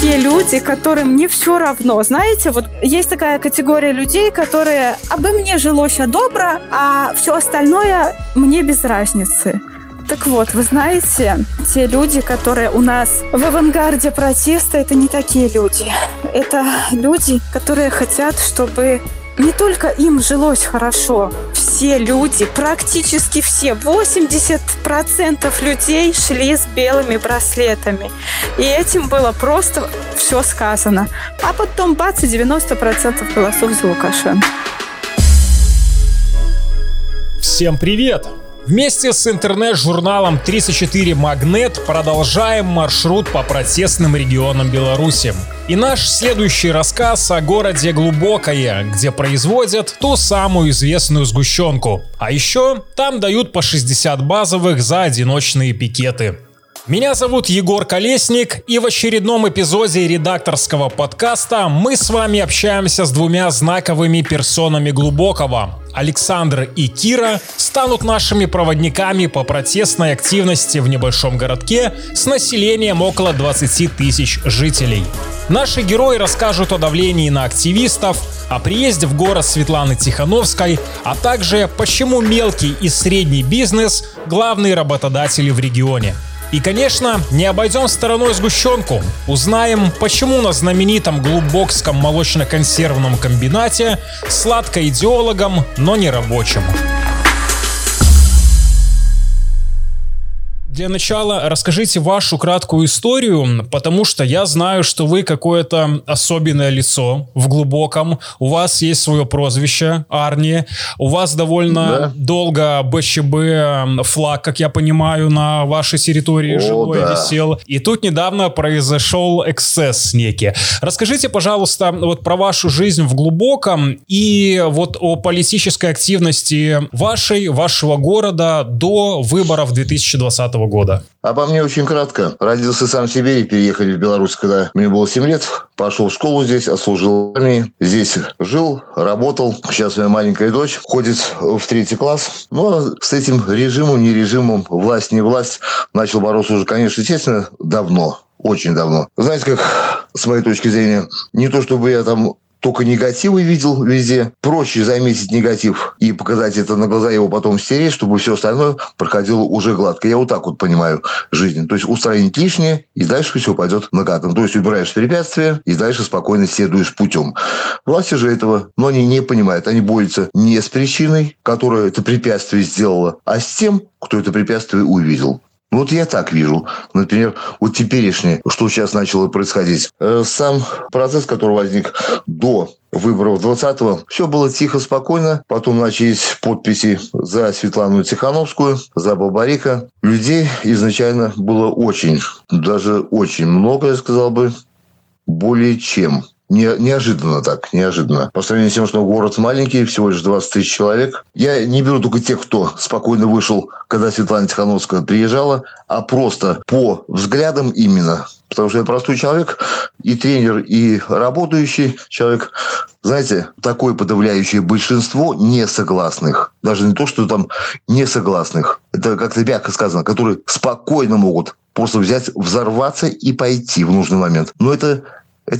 такие люди, которым не все равно. Знаете, вот есть такая категория людей, которые «абы мне жилось добро, а все остальное мне без разницы». Так вот, вы знаете, те люди, которые у нас в авангарде протеста, это не такие люди. Это люди, которые хотят, чтобы не только им жилось хорошо. Все люди, практически все, 80% людей шли с белыми браслетами. И этим было просто все сказано. А потом, бац, 90% голосов за Лукашенко. Всем привет! Вместе с интернет-журналом 34 Magnet продолжаем маршрут по протестным регионам Беларуси. И наш следующий рассказ о городе Глубокое, где производят ту самую известную сгущенку. А еще там дают по 60 базовых за одиночные пикеты. Меня зовут Егор Колесник, и в очередном эпизоде редакторского подкаста мы с вами общаемся с двумя знаковыми персонами Глубокого. Александр и Кира станут нашими проводниками по протестной активности в небольшом городке с населением около 20 тысяч жителей. Наши герои расскажут о давлении на активистов, о приезде в город Светланы Тихановской, а также почему мелкий и средний бизнес – главные работодатели в регионе. И, конечно, не обойдем стороной сгущенку. Узнаем, почему на знаменитом глубокском молочно-консервном комбинате сладко идеологам, но не рабочим. Для начала расскажите вашу краткую историю, потому что я знаю, что вы какое-то особенное лицо в Глубоком, у вас есть свое прозвище Арни, у вас довольно долго БЧБ флаг, как я понимаю, на вашей территории живой висел, и тут недавно произошел эксцесс некий. Расскажите, пожалуйста, вот про вашу жизнь в Глубоком и вот о политической активности вашей, вашего города до выборов 2020 года. Обо мне очень кратко. Родился сам в Сибири, переехали в Беларусь, когда мне было 7 лет. Пошел в школу здесь, отслужил в армии. Здесь жил, работал. Сейчас моя маленькая дочь ходит в 3 класс. Но с этим режимом, не режимом, власть, не власть, начал бороться уже, конечно, естественно, давно. Очень давно. Знаете, как, с моей точки зрения, не то чтобы я там... Только негативы видел везде. Проще заметить негатив и показать это на глаза, его потом стереть, чтобы все остальное проходило уже гладко. Я вот так вот понимаю жизнь. То есть устранить лишнее, и дальше все пойдет накатом. То есть убираешь препятствия, и дальше спокойно следуешь путем. Власти же этого, но они не понимают. Они борются не с причиной, которая это препятствие сделала, а с тем, кто это препятствие увидел. Вот я так вижу. Например, вот теперешнее, что сейчас начало происходить. Сам процесс, который возник до выборов 20-го, все было тихо, спокойно. Потом начались подписи за Светлану Тихановскую, за Бабарика. Людей изначально было очень, даже очень много, я сказал бы, более чем. Неожиданно так, неожиданно. По сравнению с тем, что город маленький, всего лишь 20 тысяч человек. Я не беру только тех, кто спокойно вышел, когда Светлана Тихановская приезжала, а просто по взглядам именно. Потому что я простой человек, и тренер, и работающий человек. Знаете, такое подавляющее большинство несогласных. Даже не то, что там несогласных. Это как-то мягко сказано, которые спокойно могут просто взять, взорваться и пойти в нужный момент. Но это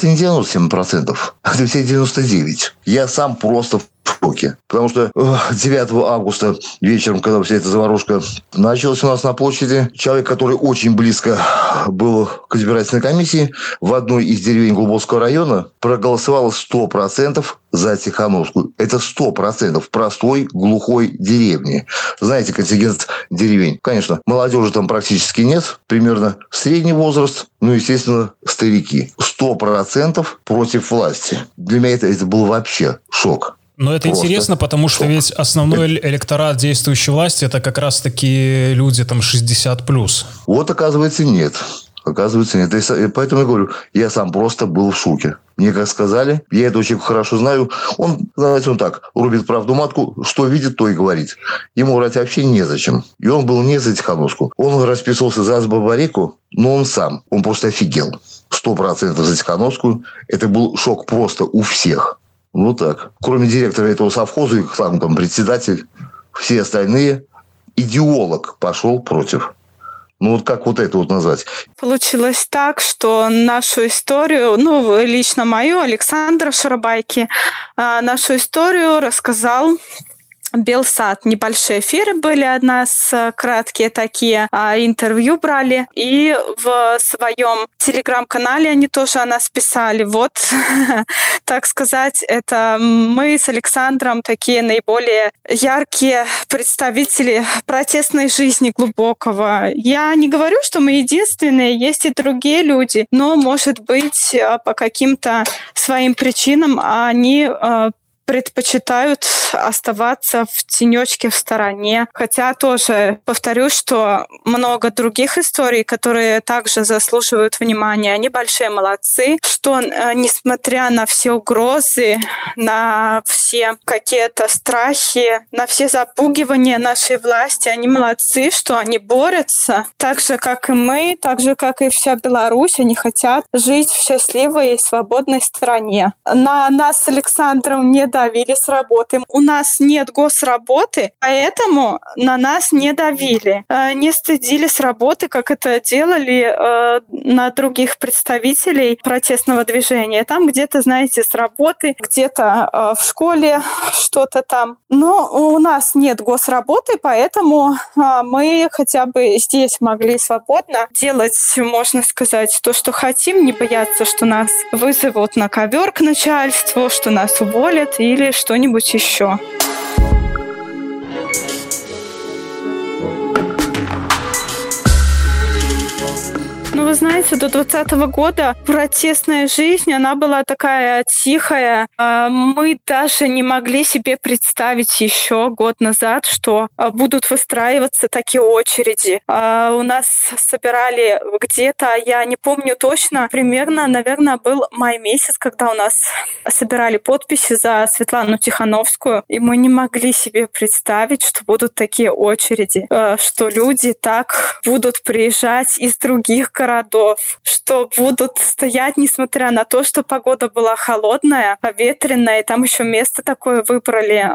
не 97%, это все 99%. Я сам просто в шоке. Потому что 9 августа вечером, когда вся эта заварушка началась у нас на площади, человек, который очень близко был к избирательной комиссии, в одной из деревень Глубокского района проголосовало 100% за Тихановскую. Это 100% простой глухой деревни. Знаете, контингент деревень. Конечно, молодежи там практически нет. Примерно средний возраст. Ну, естественно, старики. 100% против власти. Для меня это был вообще шок. Но это просто интересно, потому что ведь основной электорат действующей власти – это как раз-таки люди там 60+. Вот, оказывается, нет. Оказывается, нет. Поэтому я говорю, я сам просто был в шоке. Мне как сказали, я это очень хорошо знаю. Он, знаете, он так, рубит правду матку, что видит, то и говорит. Ему врать вообще незачем. И он был не за Тихановскую. Он расписывался за Бабарику, но он сам. Он просто офигел. 100% за Тихановскую. Это был шок просто у всех. Ну так. Кроме директора этого совхоза, их там председатель, все остальные, идеолог пошел против. Ну, вот как вот это вот назвать? Получилось так, что нашу историю, ну, лично мою, Александра Шарабайки, нашу историю рассказал Белсат. Небольшие эфиры были от нас, краткие такие, интервью брали. И в своем телеграм-канале они тоже о нас писали. Вот, так сказать, это мы с Александром такие наиболее яркие представители протестной жизни Глубокого. Я не говорю, что мы единственные, есть и другие люди, но, может быть, по каким-то своим причинам они предпочитают оставаться в тенечке, в стороне. Хотя тоже повторю, что много других историй, которые также заслуживают внимания. Они большие молодцы, что несмотря на все угрозы, на все какие-то страхи, на все запугивания нашей власти, они молодцы, что они борются. Так же, как и мы, так же, как и вся Беларусь, они хотят жить в счастливой и свободной стране. На нас с Александром не давили с работы. У нас нет госработы, поэтому на нас не давили. Не стыдили с работы, как это делали на других представителей протестного движения. Там где-то, знаете, с работы, где-то в школе что-то там. Но у нас нет госработы, поэтому мы хотя бы здесь могли свободно делать, можно сказать, то, что хотим, не бояться, что нас вызовут на ковер к начальству, что нас уволят или что-нибудь еще. Ну, вы знаете, до 2020 года протестная жизнь, она была такая тихая. Мы даже не могли себе представить еще год назад, что будут выстраиваться такие очереди. У нас собирали где-то, я не помню точно, примерно, наверное, был май месяц, когда у нас собирали подписи за Светлану Тихановскую, и мы не могли себе представить, что будут такие очереди, что люди так будут приезжать из других городов, что будут стоять, несмотря на то, что погода была холодная, ветреная, и там еще место такое выбрали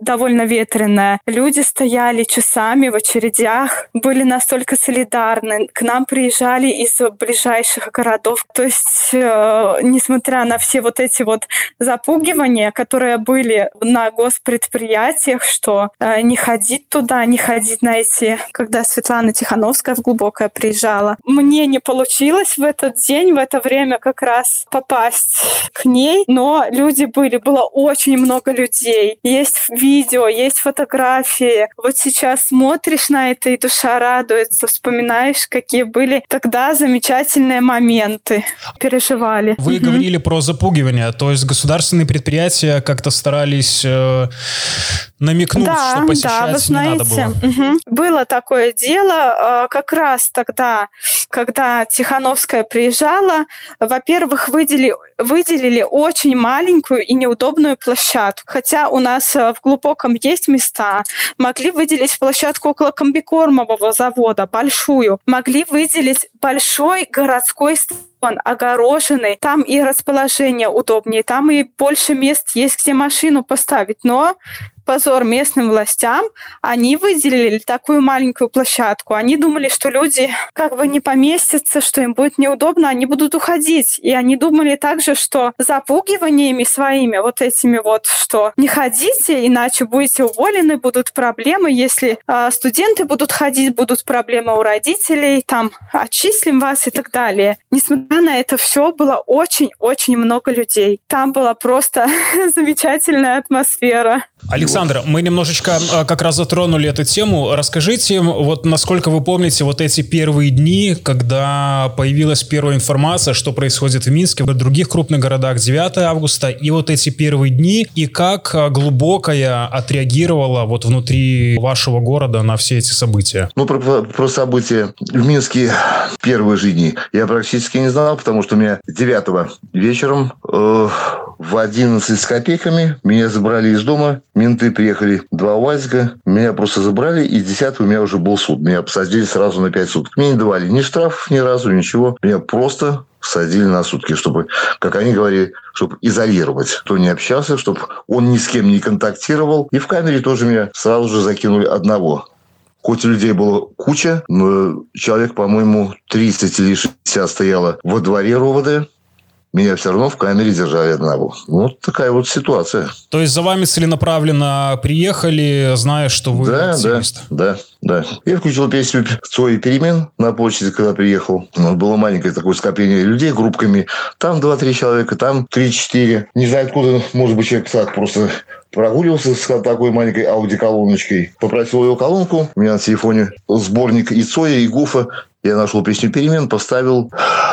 довольно ветреное. Люди стояли часами в очередях, были настолько солидарны. К нам приезжали из ближайших городов. То есть, несмотря на все вот эти вот запугивания, которые были на госпредприятиях, что не ходить туда, не ходить на эти... Когда Светлана Тихановская в Глубокое приезжала, мне не получилось в этот день, в это время как раз попасть к ней, но люди были, было очень много людей. Есть видео, есть фотографии. Вот сейчас смотришь на это, и душа радуется, вспоминаешь, какие были тогда замечательные моменты. Переживали. Вы говорили про запугивание, то есть государственные предприятия как-то старались намекнуть, да, что посещать вы знаете, не надо было. Было такое дело, как раз тогда, когда Тихановская приезжала, во-первых, выделили очень маленькую и неудобную площадку. Хотя у нас в Глубоком есть места. Могли выделить площадку около комбикормового завода, большую. Могли выделить большой городской стадион, огороженный. Там и расположение удобнее, там и больше мест есть, где машину поставить. Но позор местным властям, они выделили такую маленькую площадку. Они думали, что люди как бы не поместятся, что им будет неудобно, они будут уходить. И они думали также, что запугиваниями своими, вот этими вот, что не ходите, иначе будете уволены, будут проблемы. Если студенты будут ходить, будут проблемы у родителей, там, отчислим вас и так далее. Несмотря на это все, было очень-очень много людей. Там была просто замечательная атмосфера. Александр, мы немножечко как раз затронули эту тему. Расскажите, вот насколько вы помните вот эти первые дни, когда появилась первая информация, что происходит в Минске, в других крупных городах 9 августа, и вот эти первые дни, и как Глубокое отреагировало вот внутри вашего города на все эти события? Ну, про события в Минске первые же дни я практически не знал, потому что у меня 9 вечером в 11 с копейками меня забрали из дома. Менты приехали, 2 УАЗика, меня просто забрали, и 10 у меня уже был суд. Меня посадили сразу на 5 суток. Мне не давали ни штрафов, ни разу, ничего. Меня просто садили на сутки, чтобы, как они говорили, чтобы изолировать. Кто не общался, чтобы он ни с кем не контактировал. И в камере тоже меня сразу же закинули одного. Хоть людей было куча, но человек, по-моему, 30 или 60 стояло во дворе РОВД. Меня все равно в камере держали одного. Вот такая вот ситуация. То есть за вами целенаправленно приехали, зная, что вы активист. Да. Я включил песню «Цой и перемен» на площади, когда приехал. Было маленькое такое скопление людей группками. Там 2-3 человека, там 3-4. Не знаю, откуда, может быть, человек так просто прогуливался с такой маленькой аудиоколоночкой. Попросил его колонку. У меня на телефоне сборник и Цоя, и Гуфа. Я нашел песню «Перемен», поставил,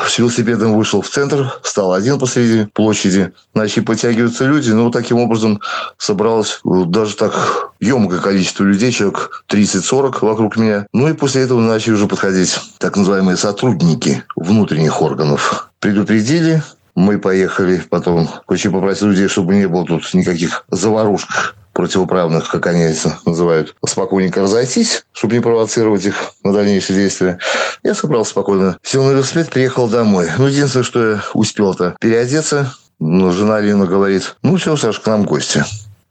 с велосипедом вышел в центр, стал один посреди площади. Начали подтягиваться люди, но таким образом собралось даже так емкое количество людей, человек 30-40 вокруг меня. Ну и после этого начали уже подходить так называемые сотрудники внутренних органов. Предупредили, мы поехали потом. Очень попросил людей, чтобы не было тут никаких заварушек противоправных, как они это называют, спокойненько разойтись, чтобы не провоцировать их на дальнейшие действия. Я собрался спокойно, сел на велосипед, приехал домой. Единственное, что я успел-то переодеться, но жена Лина говорит: все, Саш, к нам гости.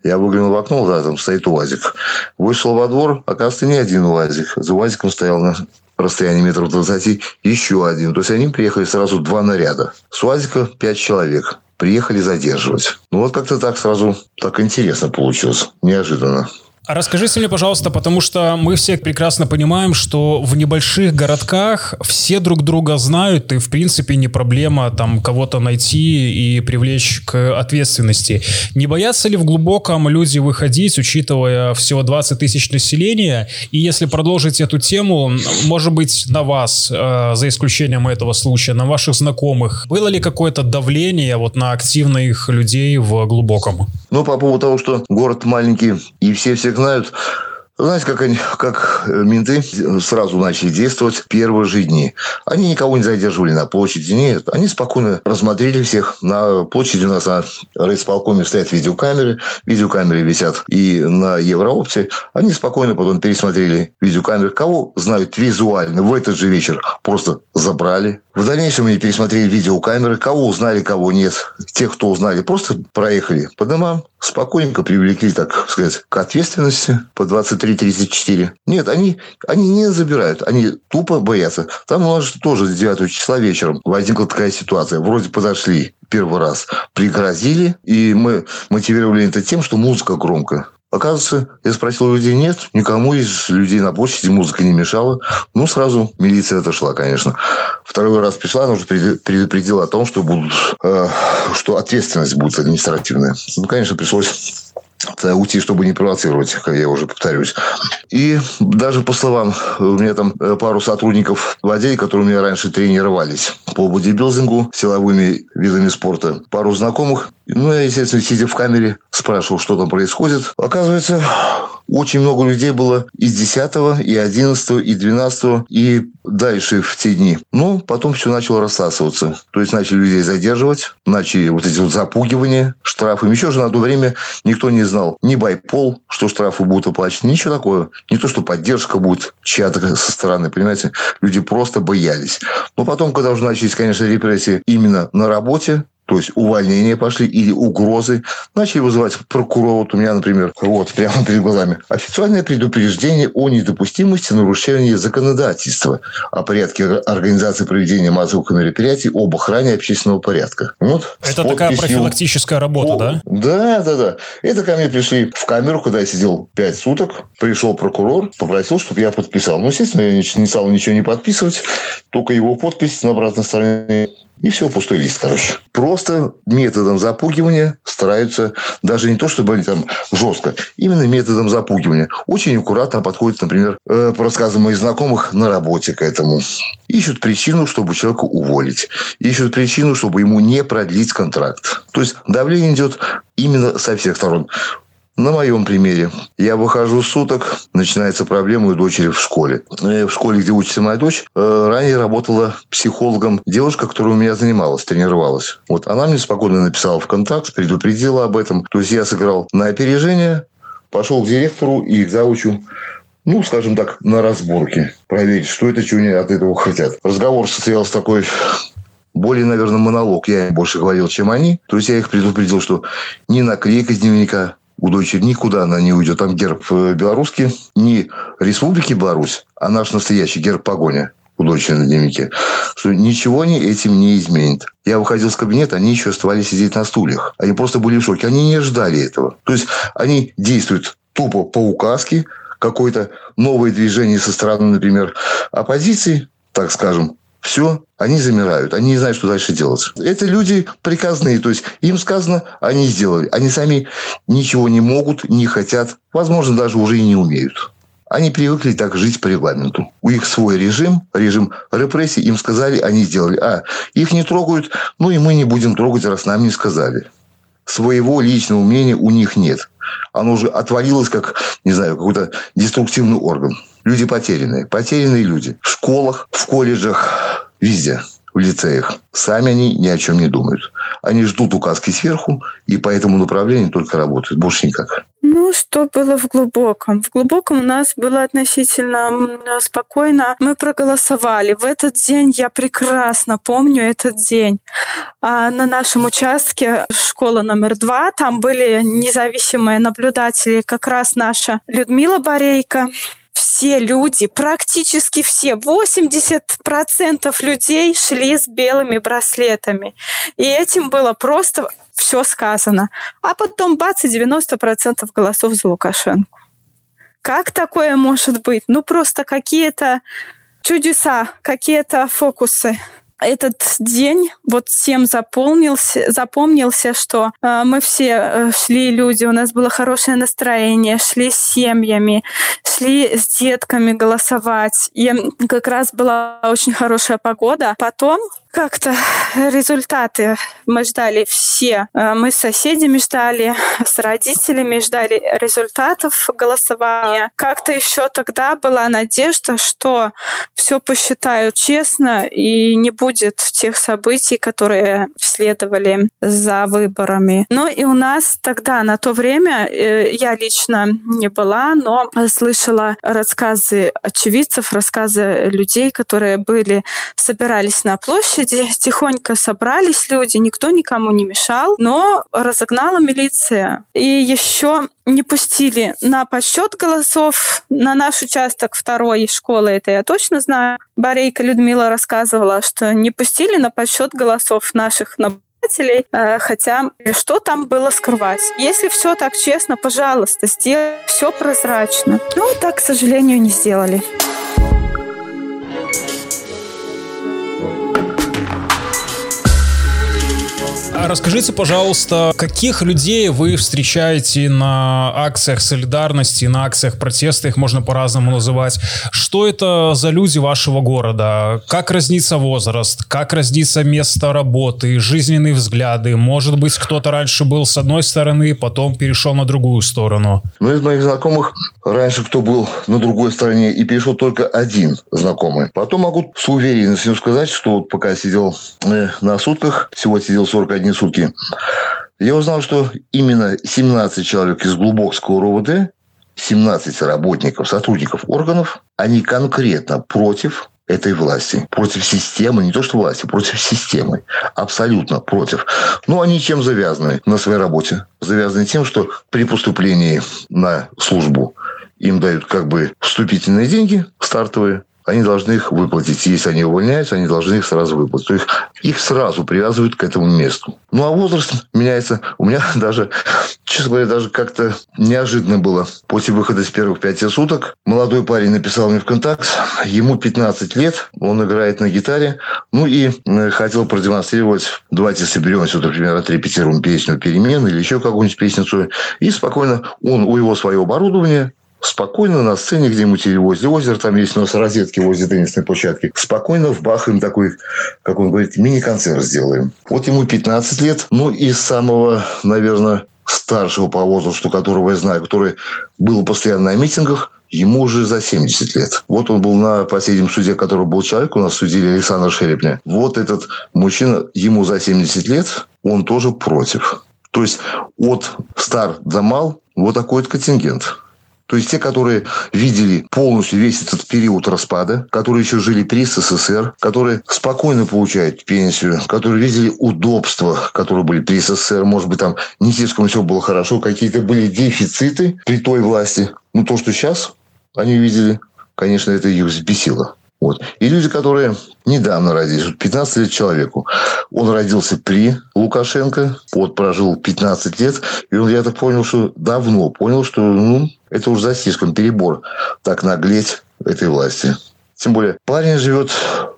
Я выглянул в окно, там стоит УАЗик. Вышел во двор, оказывается, не один УАЗик. За УАЗиком стоял на расстоянии 20 метров еще один. То есть они приехали сразу 2 наряда. С УАЗика 5 человек. Приехали задерживать. Как-то так сразу, так интересно получилось. Неожиданно. Расскажите мне, пожалуйста, потому что мы все прекрасно понимаем, что в небольших городках все друг друга знают, и, в принципе, не проблема там кого-то найти и привлечь к ответственности. Не боятся ли в Глубоком люди выходить, учитывая всего 20 тысяч населения? И если продолжить эту тему, может быть, на вас, за исключением этого случая, на ваших знакомых, было ли какое-то давление на активных людей в Глубоком? По поводу того, что город маленький и все знают. Знаете, как менты сразу начали действовать первые же дни. Они никого не задерживали на площади. Нет, они спокойно рассмотрели всех. На площади у нас на райисполкоме стоят видеокамеры. Видеокамеры висят и на Евроопте. Они спокойно потом пересмотрели видеокамеры. Кого знают визуально, в этот же вечер просто забрали. В дальнейшем они пересмотрели видеокамеры. Кого узнали, кого нет. Тех, кто узнали, просто проехали по домам. Спокойненько привлекли, так сказать, к ответственности по 23-34. Нет, они не забирают. Они тупо боятся. Там у нас же тоже с 9 числа вечером возникла такая ситуация. Вроде подошли первый раз, пригрозили. И мы мотивировали это тем, что музыка громко. Оказывается, я спросил у людей, нет, никому из людей на площади музыка не мешала. Сразу милиция отошла, конечно. Второй раз пришла, она уже предупредила о том, что что ответственность будет административная. Конечно, пришлось уйти, чтобы не провоцировать, как я уже повторюсь. И даже по словам, у меня там пару сотрудников в отделе, которые у меня раньше тренировались по бодибилдингу, силовыми видами спорта, пару знакомых. Я, естественно, сидя в камере, спрашивал, что там происходит. Оказывается, очень много людей было и с 10, и 11, и 12, и дальше в те дни. Потом все начало рассасываться. То есть, начали людей задерживать, начали эти запугивания штрафами. Еще же на то время никто не знал ни байпол, что штрафы будут оплачены, ничего такого. Не то, что поддержка будет чья-то со стороны, понимаете. Люди просто боялись. Потом, когда уже начались, конечно, репрессии именно на работе, то есть увольнения пошли или угрозы. Начали вызывать прокурора. У меня, например, прямо перед глазами. Официальное предупреждение о недопустимости нарушения законодательства о порядке организации проведения массовых мероприятий об охране общественного порядка. Это такая профилактическая работа, да? Да. Это ко мне пришли в камеру, когда я сидел 5 суток. Пришел прокурор, попросил, чтобы я подписал. Естественно, я не стал ничего не подписывать. Только его подпись на обратной стороне. И все, пустой лист, короче. Просто методом запугивания стараются, даже не то, чтобы они там жестко, именно методом запугивания. Очень аккуратно подходят, например, по рассказам моих знакомых, на работе к этому. Ищут причину, чтобы человека уволить. Ищут причину, чтобы ему не продлить контракт. То есть, давление идет именно со всех сторон. На моем примере. Я выхожу суток, начинается проблема у дочери в школе. В школе, где учится моя дочь, ранее работала психологом девушка, которая у меня занималась, тренировалась. Она мне спокойно написала ВКонтакте, предупредила об этом. То есть, я сыграл на опережение, пошел к директору и к завучу, скажем так, на разборке. Проверить, что это, чего они от этого хотят. Разговор состоялся такой... Более, наверное, монолог. Я им больше говорил, чем они. То есть, я их предупредил, что не наклейка с дневника. у дочери никуда она не уйдет. Там герб белорусский, не Республики Беларусь, а наш настоящий герб погоня у дочери на дневнике. Что ничего они этим не изменят. Я выходил с кабинета, они еще оставались сидеть на стульях. Они просто были в шоке. Они не ждали этого. То есть они действуют тупо по указке, какое-то новое движение со стороны, например, оппозиции, так скажем. Все, они замирают, они не знают, что дальше делать. Это люди приказные, то есть им сказано, они сделали. Они сами ничего не могут, не хотят, возможно, даже уже и не умеют. Они привыкли так жить по регламенту. У них свой режим, режим репрессий, им сказали, они сделали. А, их не трогают, ну и мы не будем трогать, раз нам не сказали. Своего личного мнения у них нет. Оно уже отвалилось, как, не знаю, какой-то деструктивный орган. Люди потерянные. Потерянные люди. В школах, в колледжах, везде. В лицеях. Сами они ни о чем не думают. Они ждут указки сверху и по этому направлению только работают. Больше никак. Ну, что было в Глубоком? В Глубоком у нас было относительно спокойно. Мы проголосовали. В этот день я прекрасно помню этот день. На нашем участке школа номер 2. Там были независимые наблюдатели. Как раз наша Людмила Борейко. Все люди, практически все, 80% людей шли с белыми браслетами. И этим было просто все сказано. А потом, бац, и 90% голосов за Лукашенко. Как такое может быть? Ну, просто какие-то чудеса, какие-то фокусы. Этот день вот всем запомнился, что мы все шли, люди, у нас было хорошее настроение, шли с семьями, шли с детками голосовать. И как раз была очень хорошая погода. Потом как-то результаты мы ждали все. Мы с соседями ждали, с родителями ждали результатов голосования. Как-то еще тогда была надежда, что все посчитают честно и не будет тех событий, которые следовали за выборами. Но и у нас тогда, на то время, я лично не была, но слышала рассказы очевидцев, рассказы людей, которые были, собирались на площадь, тихонько собрались люди, никто никому не мешал, но разогнала милиция. И еще не пустили на подсчет голосов на наш участок второй школы, это я точно знаю. Борейка Людмила рассказывала, что не пустили на подсчет голосов наших наблюдателей, хотя что там было скрывать? Если все так честно, пожалуйста, сделай все прозрачно. Но так, к сожалению, не сделали. Расскажите, пожалуйста, каких людей вы встречаете на акциях солидарности, на акциях протеста, их можно по-разному называть. Что это за люди вашего города? Как разнится возраст? Как разнится место работы, жизненные взгляды? Может быть, кто-то раньше был с одной стороны, потом перешел на другую сторону? Ну, из моих знакомых раньше кто был на другой стороне и перешел только один знакомый. Потом могу с уверенностью сказать, что вот пока сидел на сутках, всего сидел 41 сутки. Я узнал, что именно 17 человек из Глубокского РОВД, 17 работников, сотрудников органов, они конкретно против этой власти, против системы, не то что власти, против системы, абсолютно против. Но они чем завязаны на своей работе? Завязаны тем, что при поступлении на службу им дают как бы вступительные деньги стартовые, они должны их выплатить. Если они увольняются, они должны их сразу выплатить. То есть их сразу привязывают к этому месту. Ну, а возраст меняется. У меня даже, честно говоря, даже как-то неожиданно было. После выхода с первых 5 суток молодой парень написал мне ВКонтакте. Ему 15 лет. Он играет на гитаре. Ну, и хотел продемонстрировать. Давайте соберемся, вот, например, отрепетируем песню «Перемен» или еще какую-нибудь песницу. И спокойно он у его свое оборудование... Спокойно на сцене, где-нибудь или возле озера, там есть у нас розетки возле теннисной площадки, спокойно вбахаем такой, как он говорит, мини-концерт сделаем. Вот ему 15 лет, ну и самого, наверное, старшего по возрасту, которого я знаю, который был постоянно на митингах, ему уже за 70 лет. Вот он был на последнем суде, который был человек, у нас судили Александра Шарабайко. Вот этот мужчина, ему за 70 лет, он тоже против. То есть от стар до мал вот такой вот контингент. То есть те, которые видели полностью весь этот период распада, которые еще жили при СССР, которые спокойно получают пенсию, которые видели удобства, которые были при СССР, может быть, там не слишком все было хорошо, какие-то были дефициты при той власти. Ну, то, что сейчас они видели, конечно, это их взбесило. Вот. И люди, которые недавно родились, 15 лет человеку, он родился при Лукашенко, вот прожил 15 лет, и он, я так понял, что давно понял, что это уже за слишком перебор, так наглеть этой власти. Тем более, парень живет,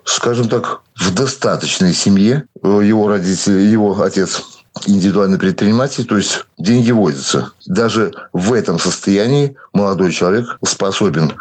скажем так, в достаточной семье, его родители, его отец индивидуальный предприниматель, то есть деньги водятся. Даже в этом состоянии молодой человек способен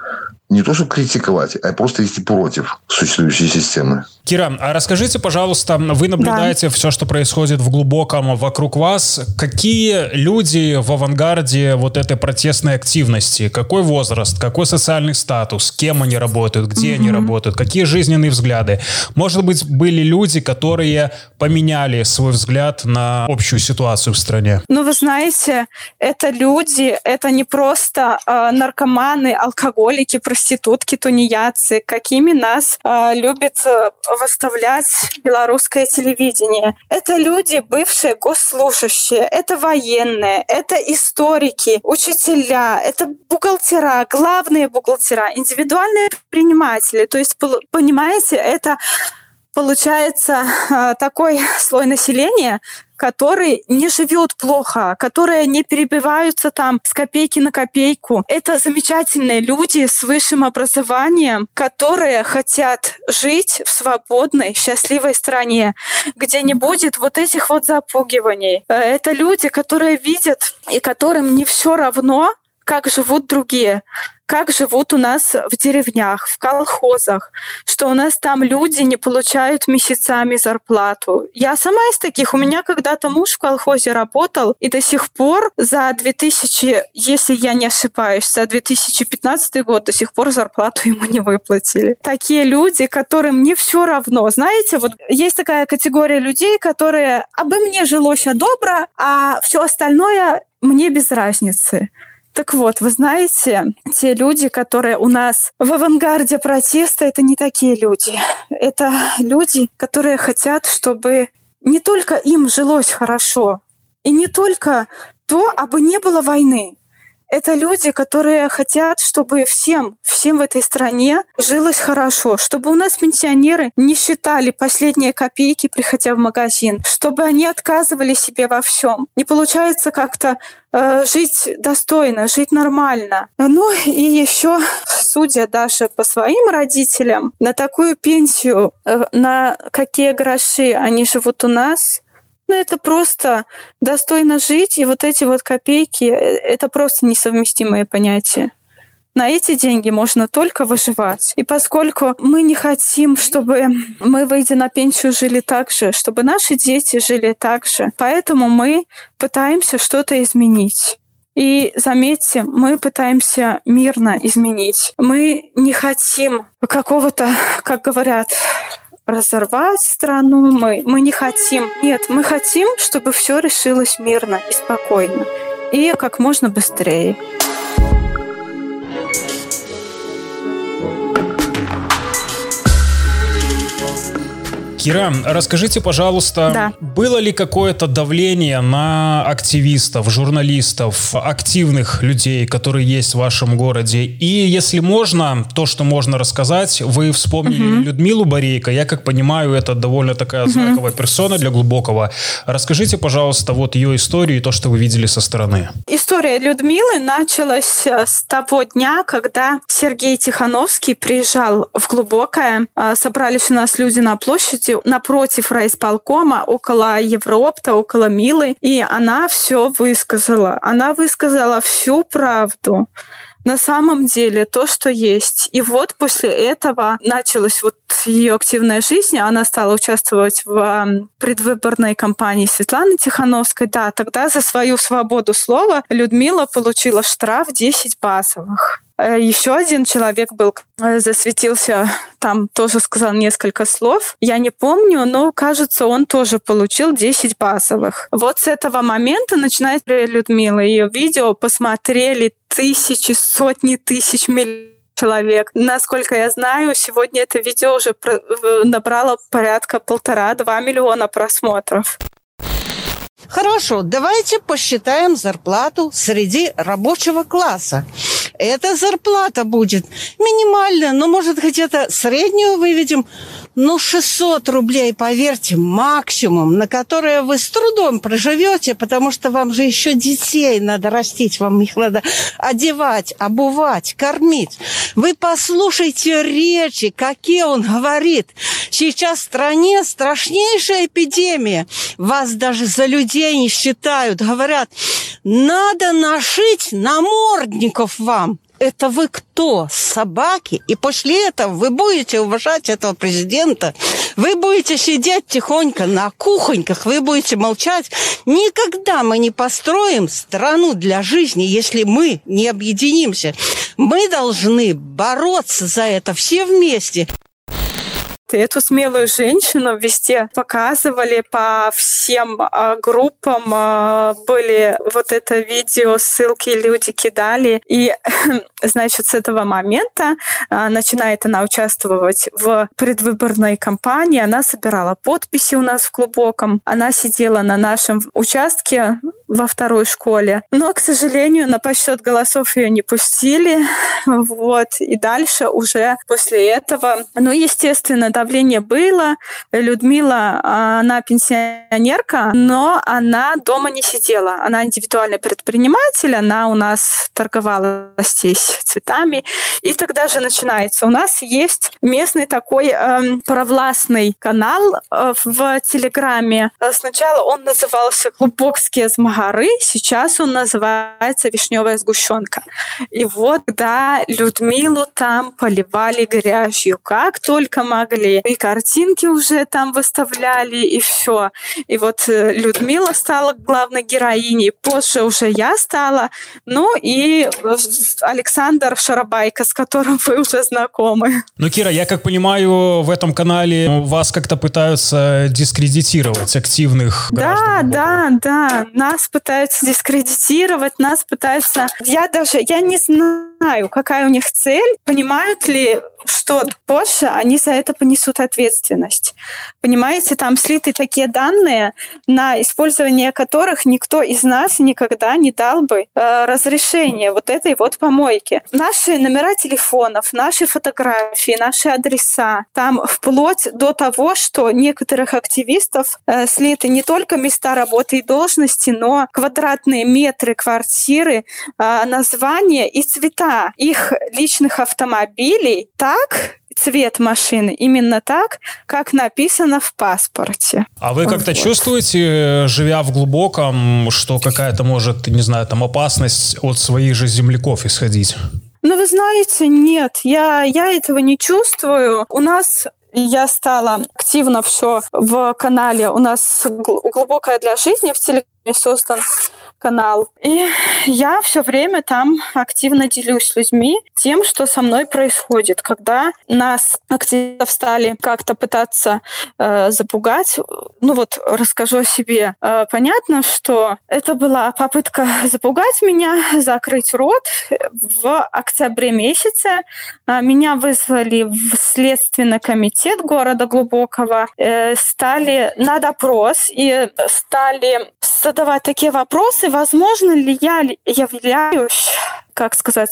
не то, чтобы критиковать, а просто идти против существующей системы. Кира, а расскажите, пожалуйста, вы наблюдаете все, что происходит в Глубоком вокруг вас. Какие люди в авангарде вот этой протестной активности? Какой возраст? Какой социальный статус? С кем они работают? Где они работают? Какие жизненные взгляды? Может быть, были люди, которые поменяли свой взгляд на общую ситуацию в стране? Ну, вы знаете, это люди, это не просто наркоманы, алкоголики, проститутки, тунеядцы, какими нас любят выставлять белорусское телевидение. Это люди, бывшие госслужащие, это военные, это историки, учителя, это бухгалтера, главные бухгалтера, индивидуальные предприниматели. То есть, понимаете, это получается такой слой населения, который не живет плохо, которые не перебиваются там с копейки на копейку. Это замечательные люди с высшим образованием, которые хотят жить в свободной, счастливой стране, где не будет вот этих вот запугиваний. Это люди, которые видят и которым не все равно, как живут другие, как живут у нас в деревнях, в колхозах, что у нас там люди не получают месяцами зарплату. Я сама из таких. У меня когда-то муж в колхозе работал, и до сих пор за 2000, если я не ошибаюсь, за 2015 год до сих пор зарплату ему не выплатили. Такие люди, которым не все равно. Знаете, вот есть такая категория людей, которые «абы мне жилось добро, а все остальное мне без разницы». Так вот, вы знаете, те люди, которые у нас в авангарде протеста, это не такие люди. Это люди, которые хотят, чтобы не только им жилось хорошо, и не только то, а бы не было войны. Это люди, которые хотят, чтобы всем в этой стране жилось хорошо, чтобы у нас пенсионеры не считали последние копейки, приходя в магазин, чтобы они отказывали себе во всем. Не получается как-то жить достойно, жить нормально. Ну и еще, судя даже по своим родителям, на такую пенсию, на какие гроши они живут у нас, это просто достойно жить, и вот эти вот копейки — это просто несовместимые понятия. На эти деньги можно только выживать. И поскольку мы не хотим, чтобы мы, выйдя на пенсию, жили так же, чтобы наши дети жили так же, поэтому мы пытаемся что-то изменить. И заметьте, мы пытаемся мирно изменить. Мы не хотим какого-то, как говорят, разорвать страну, мы не хотим. Нет, мы хотим, чтобы все решилось мирно и спокойно, и как можно быстрее. Кира, расскажите, пожалуйста, было ли какое-то давление на активистов, журналистов, активных людей, которые есть в вашем городе? И если можно, то, что можно рассказать, вы вспомнили Людмилу Борейко. Я, как понимаю, это довольно такая знаковая персона для Глубокого. Расскажите, пожалуйста, вот ее историю и то, что вы видели со стороны. История Людмилы началась с того дня, когда Сергей Тихановский приезжал в Глубокое. Собрались у нас люди на площади напротив райисполкома, около Европта, около Милы, и она все высказала. Она высказала всю правду. На самом деле то, что есть. И вот после этого началась вот ее активная жизнь. Она стала участвовать в предвыборной кампании Светланы Тихановской. Да, тогда за свою свободу слова Людмила получила штраф 10 базовых. Еще один человек был, засветился, там тоже сказал несколько слов. Я не помню, но, кажется, он тоже получил 10 базовых. Вот с этого момента начинает Людмила. Ее видео посмотрели тысячи, сотни тысяч, миллионов человек. Насколько я знаю, сегодня это видео уже набрало порядка 1,5–2 миллиона просмотров. Хорошо, давайте посчитаем зарплату среди рабочего класса. Эта зарплата будет минимальная, но, может, где-то среднюю выведем. Ну, 600 рублей, поверьте, максимум, на которое вы с трудом проживете, потому что вам же еще детей надо растить, вам их надо одевать, обувать, кормить. Вы послушайте речи, какие он говорит. Сейчас в стране страшнейшая эпидемия. Вас даже за людей не считают. Говорят, надо нашить намордников вам. Это вы кто? Собаки? И после этого вы будете уважать этого президента, вы будете сидеть тихонько на кухоньках, вы будете молчать. Никогда мы не построим страну для жизни, если мы не объединимся. Мы должны бороться за это все вместе. Эту смелую женщину везде показывали, по всем группам были вот это видео, ссылки люди кидали. И, значит, с этого момента начинает она участвовать в предвыборной кампании. Она собирала подписи у нас в Глубоком. Она сидела на нашем участке во второй школе. Но, к сожалению, на подсчет голосов ее не пустили. Вот. И дальше уже после этого, естественно, давление было. Людмила, она пенсионерка, но она дома не сидела. Она индивидуальный предприниматель, она у нас торговала здесь цветами. И тогда же начинается. У нас есть местный такой провластный канал в Телеграме. Сначала он назывался «Глубокские змагары», сейчас он называется «Вишневая сгущенка». И вот, да, Людмилу там поливали грязью, как только могли. И картинки уже там выставляли, и все. И вот Людмила стала главной героиней, позже уже я стала. Ну и Александр Шарабайко, с которым вы уже знакомы. Ну, Кира, я как понимаю, в этом канале вас как-то пытаются дискредитировать, активных граждан. Да. Нас пытаются дискредитировать, Я не знаю, какая у них цель. Понимают ли, что позже они за это понесут ответственность. Понимаете, там слиты такие данные, на использование которых никто из нас никогда не дал бы разрешения вот этой вот помойки. Наши номера телефонов, наши фотографии, наши адреса, там вплоть до того, что некоторых активистов слиты не только места работы и должности, но квадратные метры квартиры, названия и цвета их личных автомобилей, цвет машины именно так, как написано в паспорте. А вы как-то чувствуете, живя в Глубоком, что какая-то может, опасность от своих же земляков исходить? Вы знаете, нет, я этого не чувствую. У нас... Я стала активно все в канале. У нас «Глубокое для жизни» в Телеграме создан канал. И я все время там активно делюсь с людьми тем, что со мной происходит. Когда нас активно стали как-то пытаться запугать, расскажу о себе. Понятно, что это была попытка запугать меня, закрыть рот. В октябре месяце меня вызвали в Следственный комитет города Глубокого, стали на допрос и стали задавать такие вопросы, возможно ли я являюсь,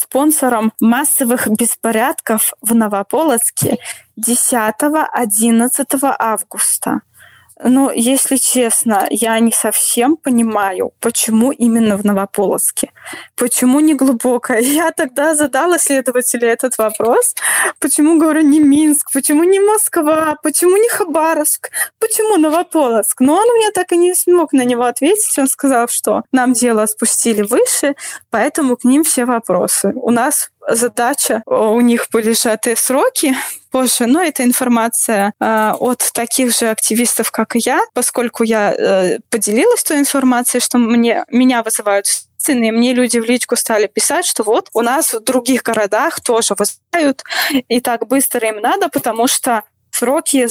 спонсором массовых беспорядков в Новополоцке 10-11 августа. Если честно, я не совсем понимаю, почему именно в Новополоцке, почему не Глубокое. Я тогда задала следователю этот вопрос. Почему, говорю, не Минск, почему не Москва, почему не Хабаровск, почему Новополоцк? Но он мне так и не смог на него ответить. Он сказал, что нам дело спустили выше, поэтому к ним все вопросы. У нас задача, у них были сжатые сроки позже, но это информация от таких же активистов, как и я, поскольку я поделилась той информацией, что меня вызывают и мне люди в личку стали писать, что вот у нас в других городах тоже вызывают, и так быстро им надо, потому что сроки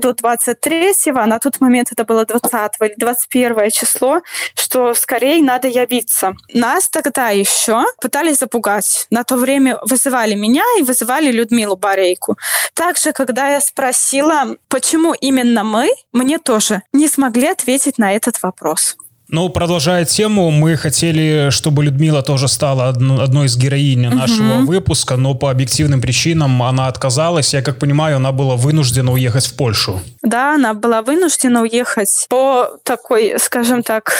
до 23-го, на тот момент это было 20-го или 21 число, что скорее надо явиться. Нас тогда еще пытались запугать. На то время вызывали меня и вызывали Людмилу Борейку. Также, когда я спросила, почему именно мы, мне тоже не смогли ответить на этот вопрос. Но продолжая тему, мы хотели, чтобы Людмила тоже стала одной из героинь нашего выпуска, но по объективным причинам она отказалась. Я как понимаю, она была вынуждена уехать в Польшу. Да, она была вынуждена уехать по такой, скажем так,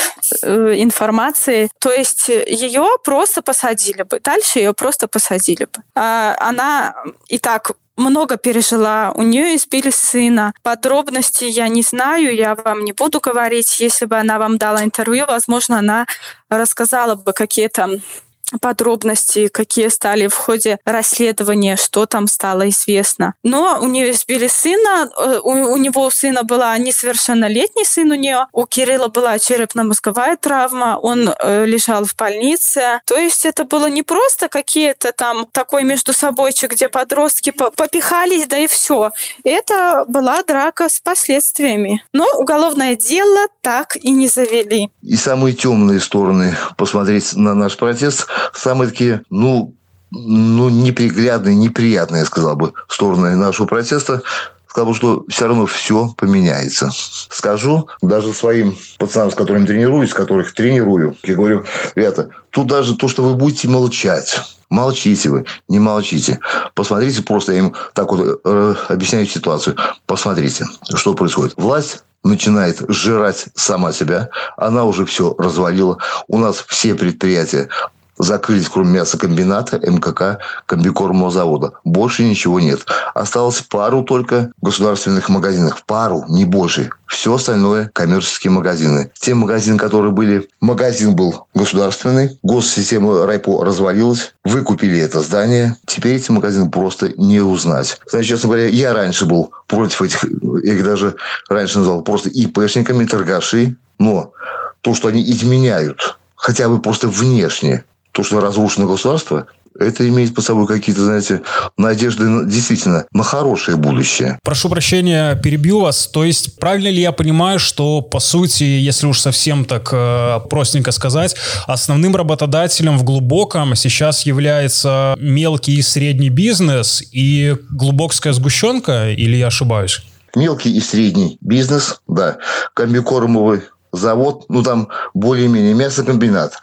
информации. То есть ее просто посадили бы. Дальше ее просто посадили бы. Она и так много пережила, у нее избили сына. Подробности я не знаю, я вам не буду говорить. Если бы она вам дала интервью, возможно, она рассказала бы какие-то подробности, какие стали в ходе расследования, что там стало известно. Но у нее избили сына, у него у сына была несовершеннолетний сын у нее, у Кирилла была черепно-мозговая травма, он лежал в больнице. То есть это было не просто какие-то там такой между собойчик, где подростки попихались, да и все. Это была драка с последствиями. Но уголовное дело так и не завели. И самые темные стороны посмотреть на наш протест – самые такие, неприглядные, неприятные, я сказал бы, стороны нашего протеста. Сказал бы, что все равно все поменяется. Скажу даже своим пацанам, с которыми тренируюсь, которых тренирую, я говорю, ребята, тут даже то, что вы будете молчать. Молчите вы, не молчите. Посмотрите, просто я им так вот объясняю ситуацию. Посмотрите, что происходит. Власть начинает жрать сама себя. Она уже все развалила. У нас все предприятия закрылись, кроме мясокомбината, МКК, комбикормового завода. Больше ничего нет. Осталось пару только государственных магазинов. Пару, не больше. Все остальное коммерческие магазины. Те магазины, которые были... Магазин был государственный. Госсистема Райпо развалилась. Выкупили это здание. Теперь эти магазины просто не узнать. Значит, честно говоря, я раньше был против этих... Я их даже раньше назвал просто ИПшниками, торгаши. Но то, что они изменяют, хотя бы просто внешне, то, что разрушено государство, это имеет под собой какие-то, знаете, надежды действительно на хорошее будущее. Прошу прощения, перебью вас. То есть, правильно ли я понимаю, что, по сути, если уж совсем так простенько сказать, основным работодателем в Глубоком сейчас является мелкий и средний бизнес и глубокская сгущенка, или я ошибаюсь? Мелкий и средний бизнес, да. Комбикормовый завод, там более-менее мясокомбинат.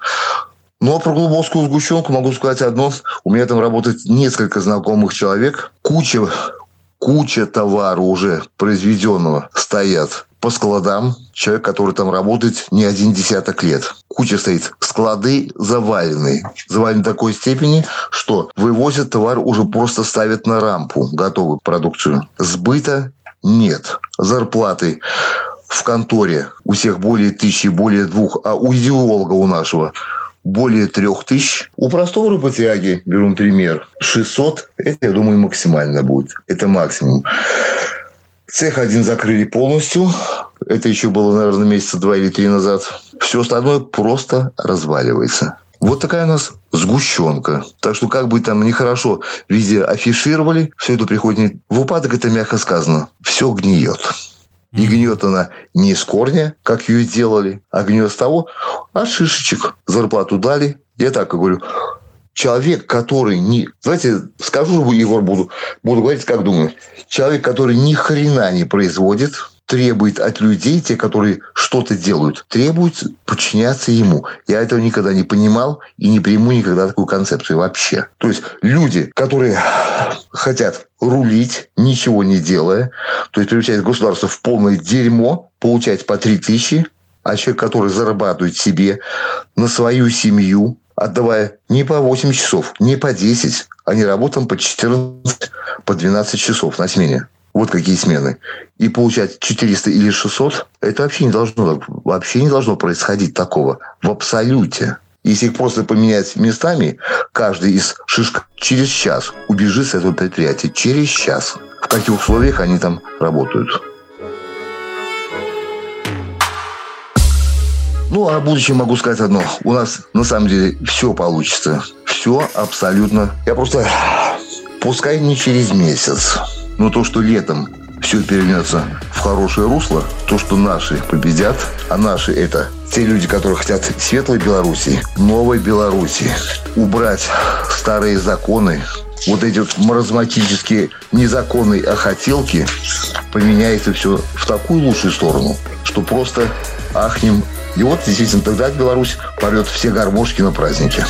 Но про глубокую сгущенку могу сказать одно. У меня там работает несколько знакомых человек. Куча товара уже произведенного стоят по складам. Человек, который там работает не один десяток лет. Куча стоит. Склады завалены. Завалены до такой степени, что вывозят товар, уже просто ставят на рампу готовую продукцию. Сбыта нет. Зарплаты в конторе у всех более 1000, более 2, а у идеолога у нашего более 3000. У простого работяги, берем пример, 600. Это, я думаю, максимально будет. Это максимум. Цех один закрыли полностью. Это еще было, наверное, месяца 2 или 3 назад. Все остальное просто разваливается. Вот такая у нас сгущенка. Так что, как бы там нехорошо везде афишировали, все это приходит в упадок, это мягко сказано. Все гниет. И гниет она не с корня, как ее делали, а гниет с того, от шишечек. Зарплату дали. Я так и говорю. Человек, который не... Знаете, скажу, Егор, буду говорить, как думаю. Человек, который ни хрена не производит, требует от людей, те, которые что-то делают, требует подчиняться ему. Я этого никогда не понимал и не приму никогда такую концепцию вообще. То есть люди, которые хотят рулить, ничего не делая, то есть превращать государство в полное дерьмо, получать по 3000, а человек, который зарабатывает себе на свою семью, отдавая не по 8 часов, не по 10, а не работаем по 14, по 12 часов на смене. Вот какие смены. И получать 400 или 600, это вообще не должно происходить такого в абсолюте. Если их просто поменять местами, каждый из шишек через час убежит с этого предприятия. Через час. В каких условиях они там работают. О будущем могу сказать одно. У нас на самом деле все получится. Все абсолютно. Я просто... Пускай не через месяц. Но то, что летом все перевернется в хорошее русло, то, что наши победят, а наши — это те люди, которые хотят светлой Беларуси, новой Беларуси, убрать старые законы, вот эти вот маразматические незаконные охотелки, поменяется все в такую лучшую сторону, что просто ахнем. И вот, действительно, тогда Беларусь порвет все гармошки на празднике.